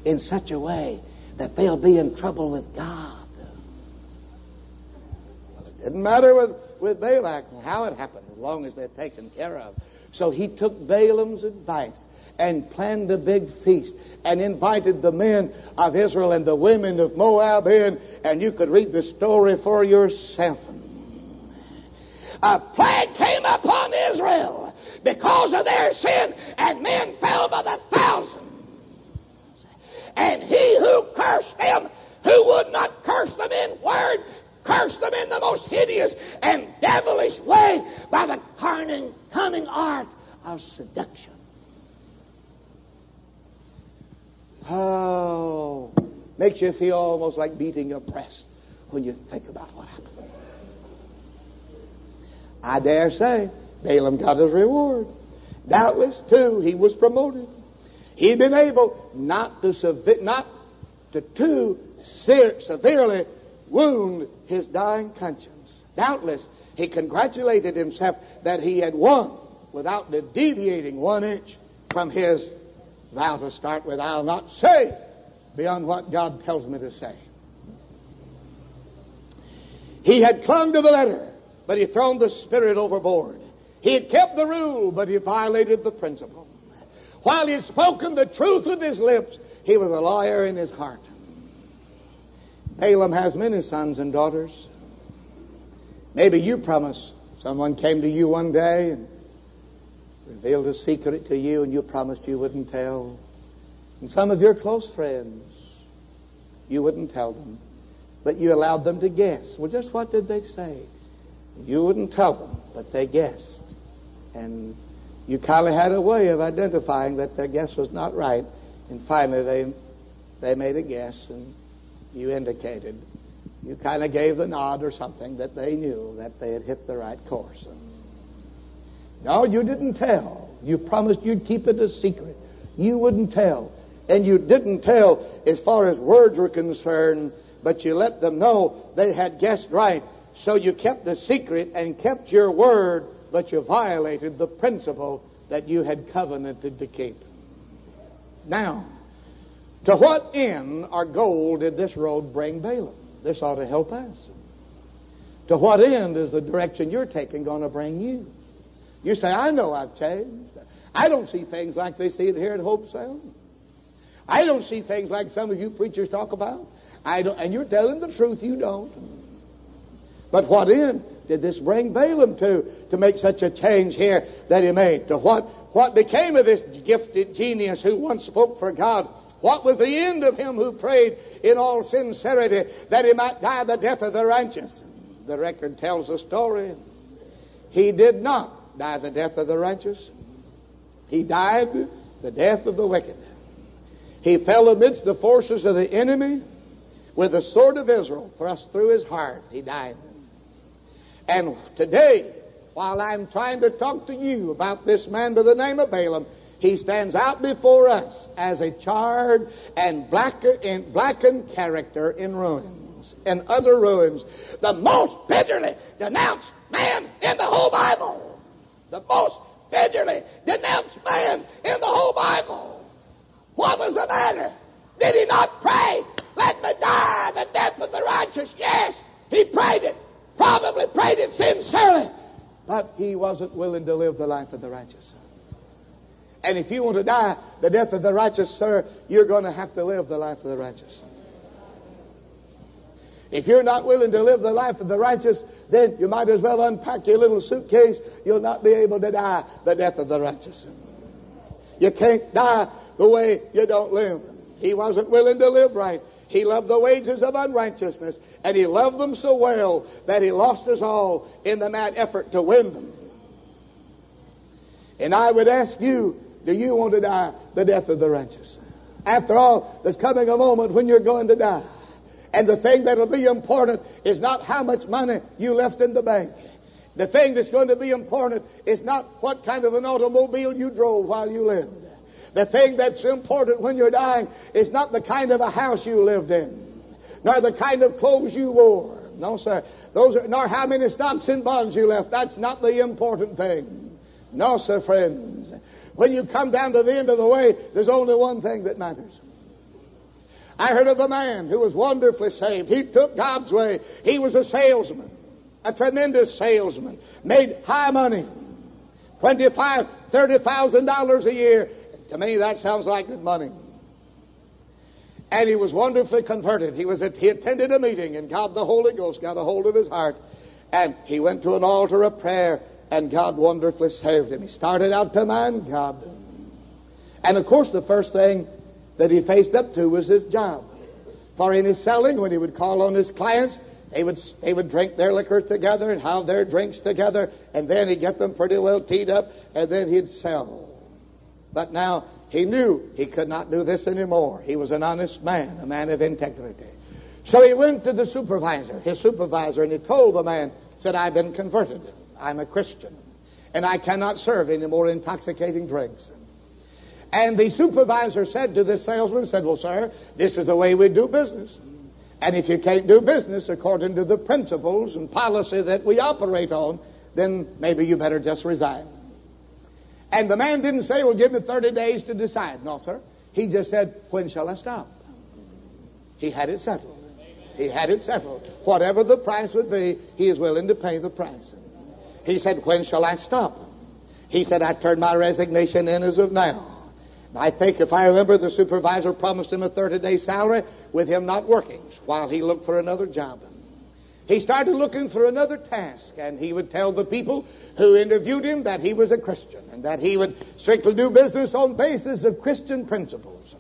in such a way that they'll be in trouble with God. Well, it didn't matter with Balak how it happened, as long as they're taken care of. So he took Balaam's advice and planned a big feast and invited the men of Israel and the women of Moab in, and you could read the story for yourself. A plague came upon Israel because of their sin, and men fell by the thousands. And he who cursed them, who would not curse them in word, cursed them in the most hideous and devilish way by the cunning art of seduction. Oh, makes you feel almost like beating your breast when you think about what happened. I dare say Balaam got his reward. Doubtless, too, he was promoted. He'd been able not to too severely wound his dying conscience. Doubtless, he congratulated himself that he had won without deviating 1 inch from his vow to start with, I'll not say beyond what God tells me to say. He had clung to the letter, but he thrown the spirit overboard. He had kept the rule, but he violated the principle. While he had spoken the truth with his lips, He was a liar in his heart. Balaam has many sons and daughters. Maybe you promised. Someone came to you one day and revealed a secret to you, and you promised you wouldn't tell. And some of your close friends, you wouldn't tell them, but you allowed them to guess. Well, just what did they say? You wouldn't tell them, but they guessed. And you kind of had a way of identifying that their guess was not right. And finally, they made a guess, and you indicated. You kind of gave the nod or something that they knew that they had hit the right course. And no, you didn't tell. You promised you'd keep it a secret. You wouldn't tell. And you didn't tell as far as words were concerned, but you let them know they had guessed right. So you kept the secret and kept your word, but you violated the principle that you had covenanted to keep. Now, to what end or goal did this road bring Balaam? This ought to help us. To what end is the direction you're taking going to bring you? You say, I know I've changed. I don't see things like they see it here at Hobe Sound. I don't see things like some of you preachers talk about. And you're telling the truth, you don't. But what end did this bring Balaam to make such a change here that he made? To what became of this gifted genius who once spoke for God? What was the end of him who prayed in all sincerity that he might die the death of the righteous? The record tells the story. He did not die the death of the righteous. He died the death of the wicked. He fell amidst the forces of the enemy with the sword of Israel thrust through his heart. He died. And today, while I'm trying to talk to you about this man by the name of Balaam, he stands out before us as a charred and blackened character in ruins, in utter ruins. The most bitterly denounced man in the whole Bible. The most bitterly denounced man in the whole Bible. What was the matter? Did he not pray, let me die the death of the righteous? Yes, he prayed it. Probably prayed it sincerely. But he wasn't willing to live the life of the righteous. And if you want to die the death of the righteous, sir, you're going to have to live the life of the righteous. If you're not willing to live the life of the righteous, then you might as well unpack your little suitcase. You'll not be able to die the death of the righteous. You can't die the way you don't live. He wasn't willing to live right. He loved the wages of unrighteousness, and he loved them so well that he lost us all in the mad effort to win them. And I would ask you, do you want to die the death of the righteous? After all, there's coming a moment when you're going to die. And the thing that will be important is not how much money you left in the bank. The thing that's going to be important is not what kind of an automobile you drove while you lived. The thing that's important when you're dying is not the kind of a house you lived in, nor the kind of clothes you wore. No, sir. Nor how many stocks and bonds you left. That's not the important thing. No, sir, friends. When you come down to the end of the way, there's only one thing that matters. I heard of a man who was wonderfully saved. He took God's way. He was a salesman, a tremendous salesman, made high money, $25,000, $30,000 a year. To me, that sounds like good money. And he was wonderfully converted. He attended a meeting, and God the Holy Ghost got a hold of his heart. And he went to an altar of prayer, and God wonderfully saved him. He started out to mind God. And, of course, the first thing that he faced up to was his job. For in his selling, when he would call on his clients, they would drink their liquor together and have their drinks together, and then he'd get them pretty well teed up, and then he'd sell. But now he knew he could not do this anymore. He was an honest man, a man of integrity. So he went to the supervisor, his supervisor, and he told the man, said, I've been converted. I'm a Christian, and I cannot serve any more intoxicating drinks. And the supervisor said to this salesman, said, well, sir, this is the way we do business. And if you can't do business according to the principles and policy that we operate on, then maybe you better just resign. And the man didn't say, well, give me 30 days to decide. No, sir. He just said, when shall I stop? He had it settled. He had it settled. Whatever the price would be, he is willing to pay the price. He said, when shall I stop? He said, I turn my resignation in as of now. I think, if I remember, the supervisor promised him a 30-day salary with him not working while he looked for another job. He started looking for another task, and he would tell the people who interviewed him that he was a Christian and that he would strictly do business on basis of Christian principles.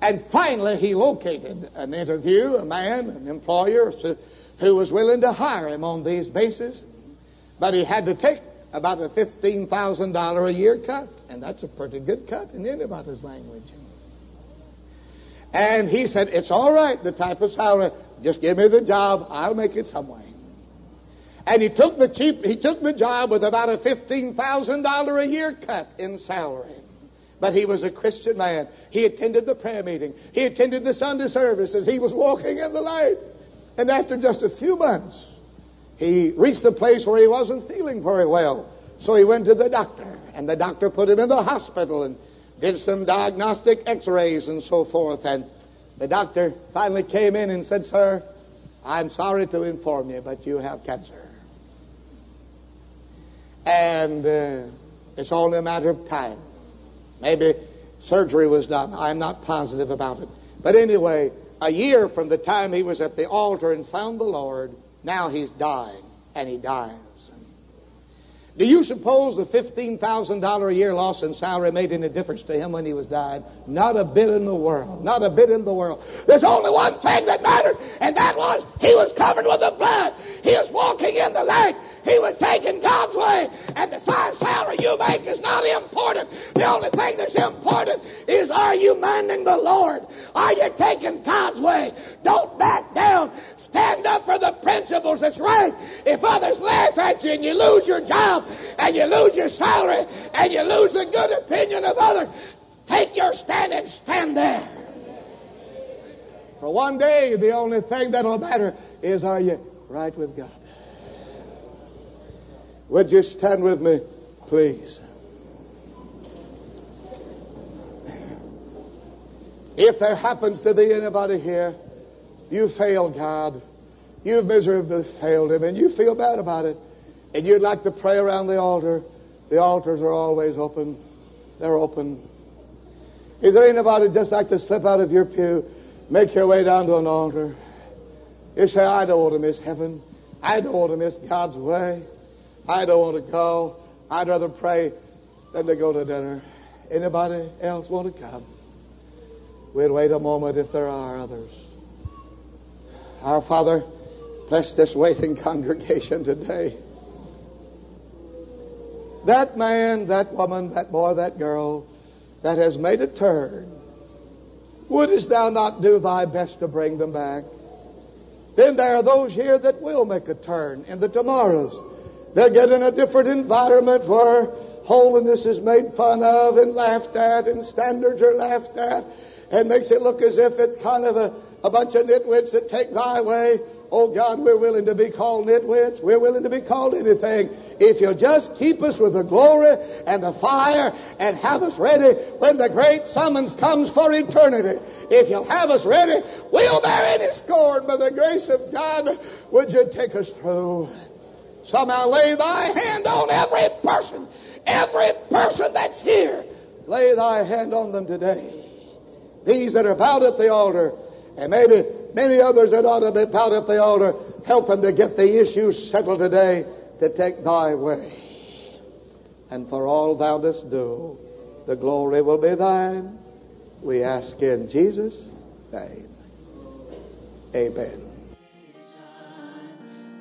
And finally, he located an interview, a man, an employer, who was willing to hire him on these bases. But he had to take about a $15,000 a year cut, and that's a pretty good cut in anybody's language. And he said, it's all right, the type of salary. Just give me the job. I'll make it some way. And he took the job with about a $15,000 a year cut in salary. But he was a Christian man. He attended the prayer meeting. He attended the Sunday services. He was walking in the light. And after just a few months, he reached the place where he wasn't feeling very well. So he went to the doctor. And the doctor put him in the hospital and did some diagnostic x-rays and so forth. And the doctor finally came in and said, sir, I'm sorry to inform you, but you have cancer. And it's only a matter of time. Maybe surgery was done. I'm not positive about it. But anyway, a year from the time he was at the altar and found the Lord, now he's dying, and he dies. Do you suppose the $15,000 a year loss in salary made any difference to him when he was dying? Not a bit in the world. Not a bit in the world. There's only one thing that mattered, and that was he was covered with the blood. He was walking in the light. He was taking God's way. And the size salary you make is not important. The only thing that's important is, are you minding the Lord? Are you taking God's way? Don't back down. Stand up for the principles that's right. If others laugh at you and you lose your job and you lose your salary and you lose the good opinion of others, take your stand and stand there. For one day, the only thing that'll matter is, are you right with God? Would you stand with me, please? If there happens to be anybody here, you failed God. You've miserably failed Him, and you feel bad about it. And you'd like to pray around the altar. The altars are always open. They're open. Is there anybody who'd just like to slip out of your pew, make your way down to an altar? You say, I don't want to miss heaven. I don't want to miss God's way. I don't want to go. I'd rather pray than to go to dinner. Anybody else want to come? We'll wait a moment if there are others. Our Father, bless this waiting congregation today. That man, that woman, that boy, that girl that has made a turn, wouldest thou not do thy best to bring them back? Then there are those here that will make a turn in the tomorrows. They'll get in a different environment where holiness is made fun of and laughed at and standards are laughed at and makes it look as if it's kind of a bunch of nitwits that take thy way. Oh God, we're willing to be called nitwits. We're willing to be called anything. If you'll just keep us with the glory and the fire and have us ready when the great summons comes for eternity. If you'll have us ready, we'll bear any scorn. By the grace of God, would you take us through? Somehow lay thy hand on every person that's here. Lay thy hand on them today. These that are bowed at the altar, and maybe many others that ought to be bowed at the altar, help them to get the issue settled today, to take thy way. And for all thou dost do, the glory will be thine. We ask in Jesus' name. Amen.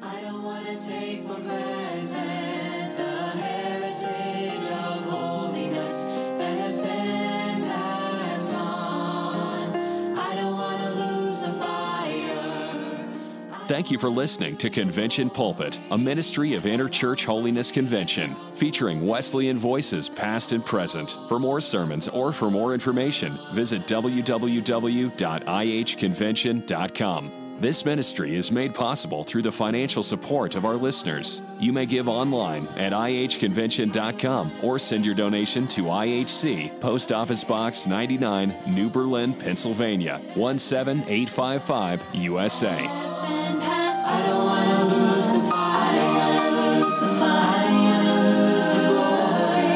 I don't want to take for granted the heritage of holiness that has been passed on. I don't want to lose the fire. Thank you for listening to Convention Pulpit, a ministry of Interchurch Holiness Convention, featuring Wesleyan voices past and present. For more sermons or for more information, visit www.ihconvention.com. This ministry is made possible through the financial support of our listeners. You may give online at ihconvention.com or send your donation to IHC, Post Office Box 99, New Berlin, Pennsylvania, 17855, USA. I don't want to lose the fire. I don't want to lose the fire. I don't want to lose the glory.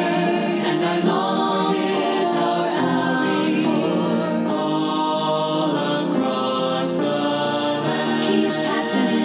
And I long for His blessed